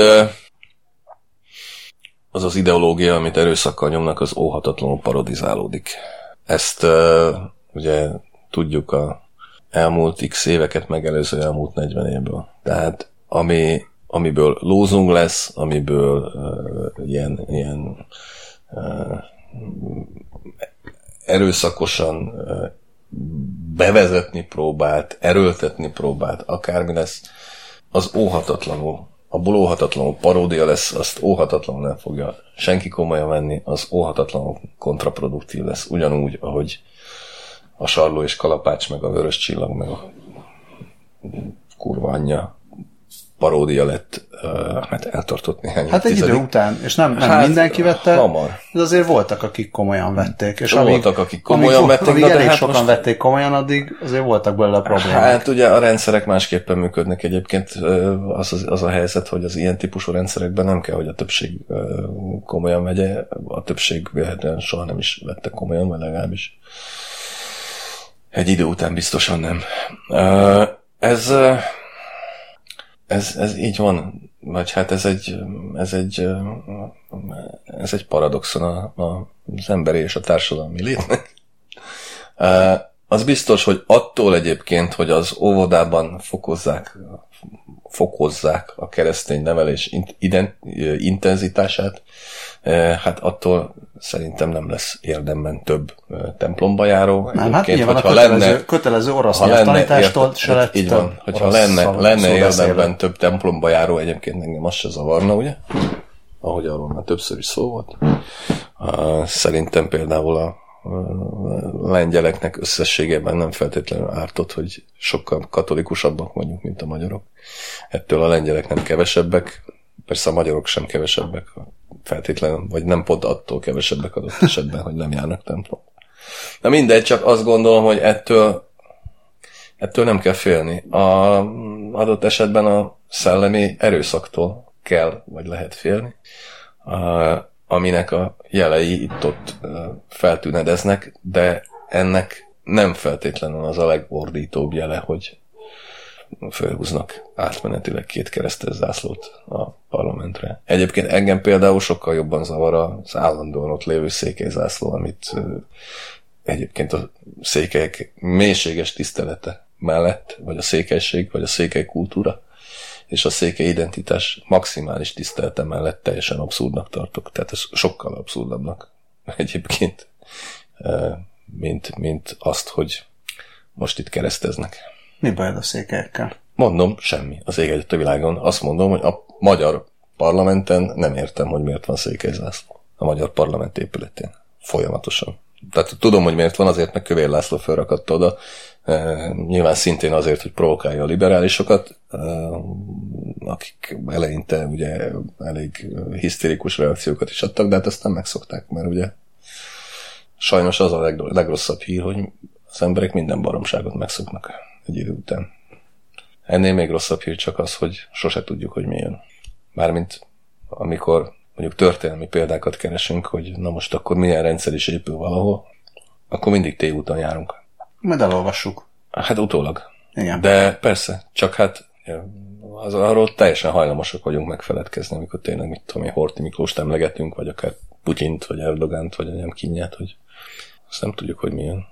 az az ideológia, amit erőszakkal nyomnak, az óhatatlanul parodizálódik. Ezt ugye tudjuk a elmúlt x éveket megelőző elmúlt negyven évből. Tehát ami, amiből lózunk lesz, amiből uh, ilyen, ilyen uh, erőszakosan bevezetni próbált, erőltetni próbált, akármi lesz, az óhatatlanul, abból óhatatlanul paródia lesz, azt óhatatlanul nem fogja senki komolyan venni, az óhatatlanul kontraproduktív lesz, ugyanúgy, ahogy a Sarló és Kalapács, meg a Vörös Csillag, meg a kurva anyja paródia lett, hát eltartott néhány Hát egy tizedik. Idő után, és nem, nem hát, mindenki vette, hamar. De azért voltak, akik komolyan vették. És amíg, voltak, akik komolyan amíg, vették. Amíg elég hát sokan most... vették komolyan, addig azért voltak belőle problémák. Hát ugye a rendszerek másképpen működnek egyébként. Az, az, az a helyzet, hogy az ilyen típusú rendszerekben nem kell, hogy a többség komolyan vegye. A többség véletlenül soha nem is vette komolyan, vagy legalábbis egy idő után biztosan nem. Ez... Ez, ez így van, vagy hát ez egy, ez egy, ez egy paradoxon a, a, az emberi és a társadalmi létnek. Az biztos, hogy attól egyébként, hogy az óvodában fokozzák, fokozzák a keresztény nevelés ident, intenzitását, hát attól szerintem nem lesz érdemben több templomba járó. Nem, hát nyilván a kötelező, lenne, kötelező orosz nyelvtanítástól se lett több. Így van, hogyha lenne, szó, lenne szó érdemben több templomba járó, egyébként engem az se zavarna, ugye? Ahogy arról már többször is szó volt. Szerintem például a lengyeleknek összességében nem feltétlenül ártott, hogy sokkal katolikusabbak mondjuk, mint a magyarok. Ettől a lengyelek nem kevesebbek, persze a magyarok sem kevesebbek, feltétlenül, vagy nem pont attól kevesebbek adott esetben, hogy nem járnak templomba. Na mindegy, csak azt gondolom, hogy ettől, ettől nem kell félni. A adott esetben a szellemi erőszaktól kell, vagy lehet félni, a, aminek a jelei itt-ott feltűnedeznek, de ennek nem feltétlenül az a legordítóbb jele, hogy fölhúznak átmenetileg két keresztes zászlót a parlamentre. Egyébként engem például sokkal jobban zavar az állandóan ott lévő székelyzászló, amit egyébként a székelyek mélységes tisztelete mellett, vagy a székelység, vagy a székely kultúra, és a székely identitás maximális tisztelete mellett teljesen abszurdnak tartok. Tehát ez sokkal abszurdabbnak egyébként, mint, mint azt, hogy most itt kereszteznek. Mi baj a székelyekkel? Mondom, semmi. Az ég egyet a világon. Azt mondom, hogy a magyar parlamenten nem értem, hogy miért van székelyzászló. A magyar parlament épületén. Folyamatosan. Tehát tudom, hogy miért van, azért meg Kövér László felrakadta oda. E, nyilván szintén azért, hogy provokálja a liberálisokat, e, akik eleinte ugye elég hisztérikus reakciókat is adtak, de hát ezt nem megszokták, mert ugye sajnos az a leg, legrosszabb hír, hogy az emberek minden baromságot megszoknak egy idő után. Ennél még rosszabb hír csak az, hogy sose tudjuk, hogy mi jön. Mármint amikor mondjuk történelmi példákat keresünk, hogy na most akkor milyen rendszer is épül valahol, akkor mindig tévúton járunk. Majd elolvassuk. Hát utólag. Igen. De persze, csak hát az, arról teljesen hajlamosak vagyunk megfeledkezni, amikor tényleg, mit tudom én, Horthy Miklóst emlegetünk, vagy akár Putyint, vagy Erdogánt, vagy anyám kínját, hogy azt nem tudjuk, hogy mi jön.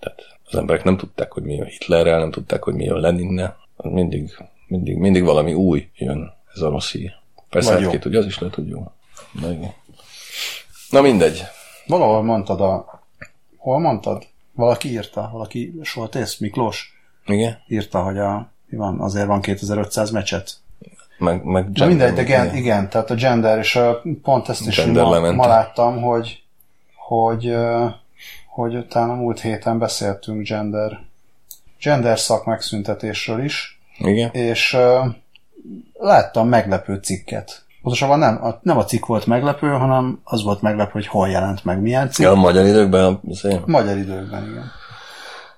Tehát az emberek nem tudták, hogy mi jön Hitlerrel, nem tudták, hogy mi jön Leninnel. Mindig, mindig, mindig valami új jön, ez a rossz hír. Persze, hát ki tudja, az is lehet, hogy jó. Na mindegy. Valahol mondtad a... Hol mondtad? Valaki írta, valaki Soltész Miklós. Igen? Írta, hogy a, van, azért van kétezer-ötszáz mecset. Meg, meg gender, de mindegy, de gen, igen. igen, tehát a gender, és a, pont ezt is ma, ma láttam, hogy hogy, hogy utána múlt héten beszéltünk gender, gender szak megszüntetésről is. Igen. És láttam meglepő cikket. Pontosabban nem a, nem a cikk volt meglepő, hanem az volt meglepő, hogy hol jelent meg, milyen cikk. Ja, a magyar időkben. Szépen. Magyar időkben, igen.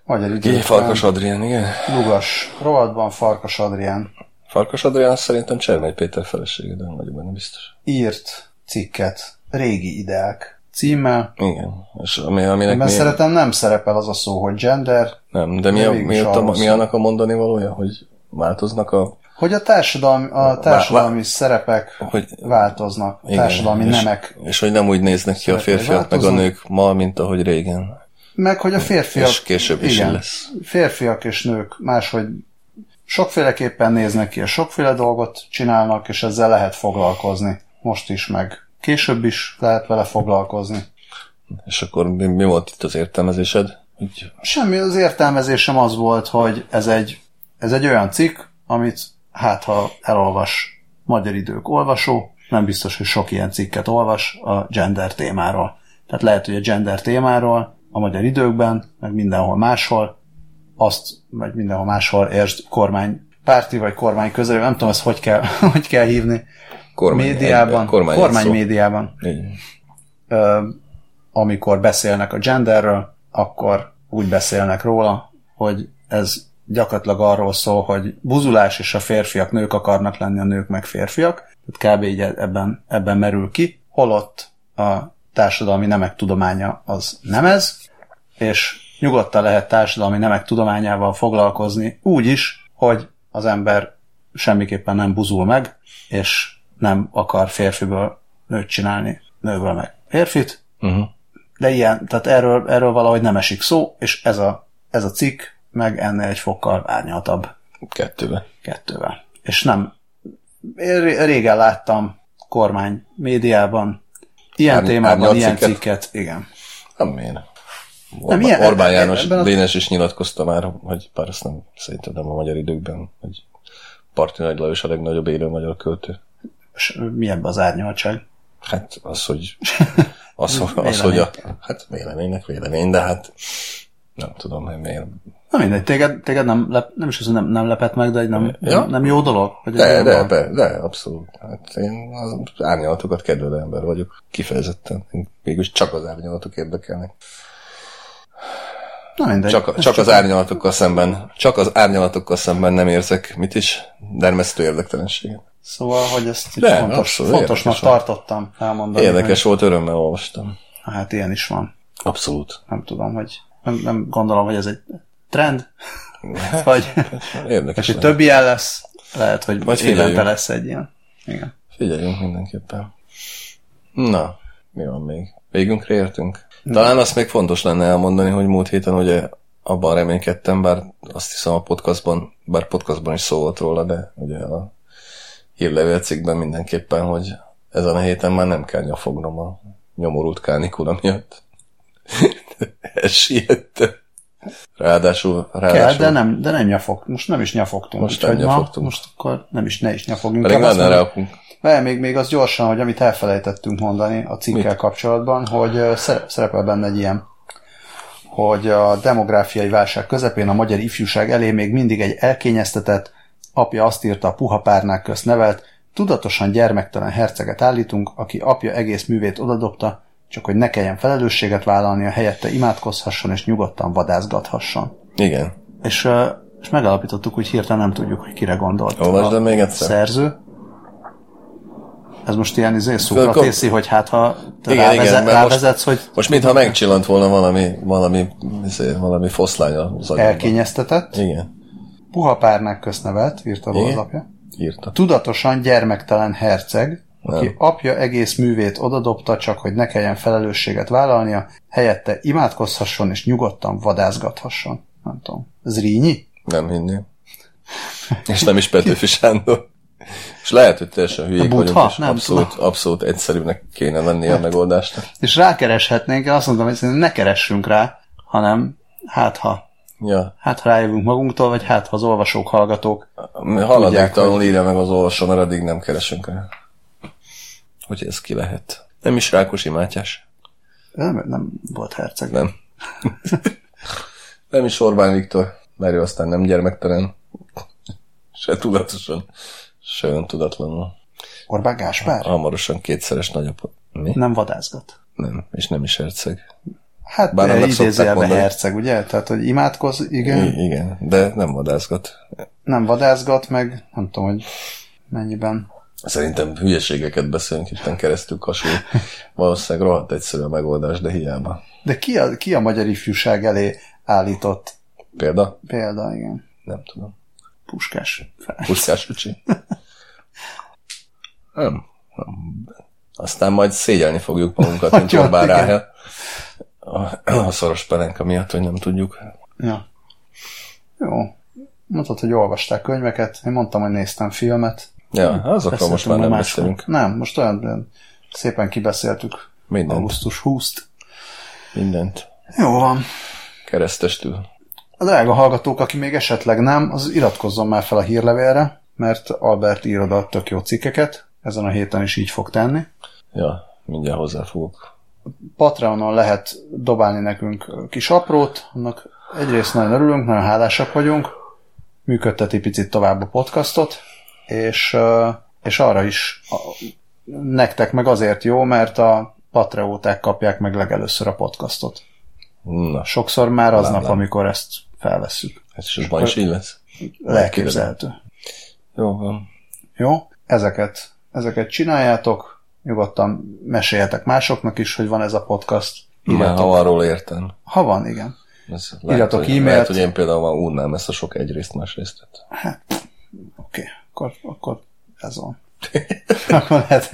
Magyar időkben. Ki, Farkas Adrián, igen. Lugas rovatban Farkas Adrián. Farkas Adrián szerintem Csermény Péter felesége, de nem vagyok benne biztos. Írt cikket, régi ideák címmel. Igen. És ami, aminek mi... szeretem nem szerepel az a szó, hogy gender. Nem, de mi, a, mi, a, mi annak a mondani valója, hogy változnak a... Hogy a társadalmi, a társadalmi Vá- szerepek hogy, változnak, a társadalmi igen, nemek. És, és hogy nem úgy néznek ki a férfiak meg a nők ma, mint ahogy régen. Meg, hogy a férfiak... És később is igen, lesz. Férfiak és nők máshogy sokféleképpen néznek ki, és sokféle dolgot csinálnak, és ezzel lehet foglalkozni. Most is, meg később is lehet vele foglalkozni. És akkor mi, mi volt itt az értelmezésed? Úgy... Semmi, az értelmezésem az volt, hogy ez egy, ez egy olyan cikk, amit hát ha elolvas Magyar Idők olvasó, nem biztos, hogy sok ilyen cikket olvas a gender témáról. Tehát lehet, hogy a gender témáról a Magyar Időkben, meg mindenhol máshol, azt, vagy mindenhol máshol értsd kormánypárti, vagy kormány közelő, nem tudom, ezt hogy kell, hogy kell hívni. Kormány, médiában, kormány, kormány médiában. Ö, amikor beszélnek a genderről, akkor úgy beszélnek róla, hogy ez gyakorlatilag arról szól, hogy buzulás, és a férfiak nők akarnak lenni, a nők meg férfiak. Tehát kb. Így ebben, ebben merül ki. Holott a társadalmi nemek tudománya az nem ez, és nyugodtan lehet társadalmi nemek tudományával foglalkozni úgy is, hogy az ember semmiképpen nem buzul meg, és nem akar férfiből nőt csinálni, nőből meg férfit. Uh-huh. De ilyen, tehát erről, erről valahogy nem esik szó, és ez a, ez a cikk meg ennél egy fokkal árnyaltabb. Kettővel. Kettővel. És nem. Én régen láttam kormány médiában ilyen Árny- témában ilyen cikket. cikket. Igen. Nem én. Orba, nem, ilyen, Orbán János Dénes is nyilatkozta már, hogy bár ezt nem szerintem nem a Magyar Időkben, hogy Parti Nagy Lajos a legnagyobb élő magyar költő. És mi ebben az árnyaltság? Hát az, hogy az, az hogy a... Hát véleménynek vélemény, de hát nem tudom, hogy miért... Na mindegy, téged, téged nem, lep, nem is az, nem, nem lepett meg, de egy nem, ja? nem, nem jó dolog? Hogy de, de, de, de, abszolút. Hát én az árnyalatokat kedvelő ember vagyok, kifejezetten. Mégis csak az árnyalatok érdekelnek. Na mindegy, csak, csak az árnyalatokkal szemben, csak az árnyalatokkal szemben nem érzek mit is, dermesztő érdektelenséget. Szóval, hogy ezt de, fontos, abszolút, fontosnak tartottam elmondani. Érdekes hogy... volt, örömmel olvastam. Hát ilyen is van. Abszolút. Nem tudom, hogy nem, nem gondolom, hogy ez egy trend, vagy érdekes. És hogy több ilyen lesz, lehet, hogy vagy évente lesz egy ilyen. Igen. Figyeljünk mindenképpen. Na, mi van még? Végünkre értünk? Talán azt még fontos lenne elmondani, hogy múlt héten ugye abban reménykedtem, bár azt hiszem a podcastban, bár podcastban is szó volt róla, de ugye a hírlevél cikkben mindenképpen, hogy ezen a héten már nem kell nyafognom a nyomorult kánikula miatt. Elsiettem. Ráadásul, ráadásul... Kell, de nem, de nem nyafog. Most nem is nyafogtunk. Most nem nyafogtunk. Most akkor nem is, ne is nyafogunk. Pedig nem ráakunk. Mert még, még az gyorsan, hogy amit elfelejtettünk mondani a cikkel Mit? kapcsolatban, hogy szerepel benne egy ilyen, hogy a demográfiai válság közepén a magyar ifjúság elé még mindig egy elkényeztetett, apja azt írta a puha párnák közt nevelt, tudatosan gyermektelen herceget állítunk, aki apja egész művét odadobta, csak hogy ne kelljen felelősséget vállalnia, helyette imádkozhasson és nyugodtan vadászgathasson. Igen. És, és megállapítottuk, hogy hirtelen nem tudjuk, hogy kire gondolt Olvasd, a még egyszer. szerző. Ez most ilyen izé Szukratész, hogy hát ha te igen, rávezet, igen, rávezetsz, most, hogy... Most mintha megcsillant volna valami, valami, izé, valami foszlány az agyamban. Elkényeztetett. Igen. Puha párnák köznevelt, írta a borlapja. Írta. Tudatosan gyermektelen herceg, aki nem. apja egész művét odadobta, csak hogy ne kelljen felelősséget vállalnia, helyette imádkozhasson és nyugodtan vadászgathasson. Nem tudom. Ez Rínyi? Nem hinném. És nem is Petőfi Sándor. És lehet, hogy teljesen hülyék vagyunk, és abszolút, abszolút egyszerűnek kéne lenni hát. a megoldásnak. És rákereshetnénk, én azt mondtam, hogy ne keressünk rá, hanem hát ha. Ja. Hát ha rájövünk magunktól, vagy hát ha az olvasók, hallgatók haladéktalanul hogy... írja meg az olvasó, mert addig nem keresünk rá. Hogy ez ki lehet. Nem is Rákosi Mátyás. Nem, nem volt herceg. Nem. Nem is Orbán Viktor, mert ő aztán nem gyermektelen. Se tudatosan. Se öntudatlanul. Orbán Gáspár? Hamarosan kétszeres nagyapot. Mi? Nem vadászgat. Nem, és nem is herceg. Hát idézőjelben herceg, ugye? Tehát, hogy imádkoz, igen. I- igen, de nem vadászgat. Nem vadászgat, meg nem tudom, hogy mennyiben. Szerintem hülyeségeket beszélünk itten keresztül kasul. Valószínűleg rohadt egyszerű a megoldás, de hiába. De ki a, ki a magyar ifjúság elé állított? Példa? Példa, igen. Nem tudom. Puskás. Puskás Lucsi. nem, nem. Aztán majd szégyelni fogjuk magunkat, mint Orbán Ráhel. A, a szoros pelenka miatt, hogy nem tudjuk. Ja. Jó. Mondtad, hogy olvasták könyveket. Én mondtam, hogy néztem filmet. Ja, hm, azokról most már nem másról. beszélünk. Nem, most olyan szépen kibeszéltük. Mindent. augusztus huszadikát mindent. Jó van. Keresztestül. A drága hallgatók, aki még esetleg nem, az iratkozzon már fel a hírlevélre, mert Albert ír oda tök jó cikkeket, ezen a héten is így fog tenni. Ja, mindjárt hozzá fogok. Patreonon lehet dobálni nekünk kis aprót, annak egyrészt nagyon örülünk, nagyon hálásak vagyunk, működteti picit tovább a podcastot, és, és arra is nektek meg azért jó, mert a patreóták kapják meg legelőször a podcastot. Na, sokszor már aznap, amikor ezt felvesszük. Ez is abban is így lesz? Elképzelhető. Jó van. Jó, ezeket, ezeket csináljátok, nyugodtan meséljetek másoknak is, hogy van ez a podcast. Írjátok. Ha arról értem. Ha van, igen. Ez lehet, írjátok hogy, e-mailt. Lehet, hogy én például unnám ezt a sok egyrészt másrészt tett. Hát, oké, okay. akkor, akkor ez van. Akkor lehet,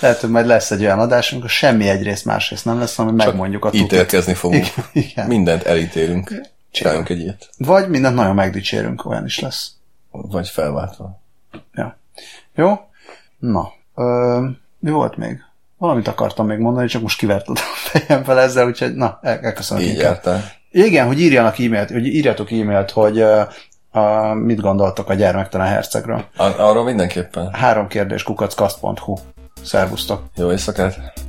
lehet, hogy majd lesz egy olyan adás, amikor semmi egyrészt másrészt nem lesz, hanem megmondjuk a tutit. Csak ítélkezni fogunk. Igen. Mindent elítélünk. Csináljunk egy ilyet. Vagy mindent nagyon megdicsérünk, olyan is lesz. Vagy felváltva. Ja. Jó? Na. Ö, mi volt még? Valamit akartam még mondani, csak most kiverted a fejembe ezzel, úgyhogy na, el- elköszönöm. Így jártál. Igen, hogy írjanak e-mailt, hogy írjatok e-mailt, hogy... A, mit gondoltok a Gyermektelen Hercegről? Ar- arról mindenképpen. Három kérdés kukac kaszt pont hu. Szervusztok. Jó éjszakát.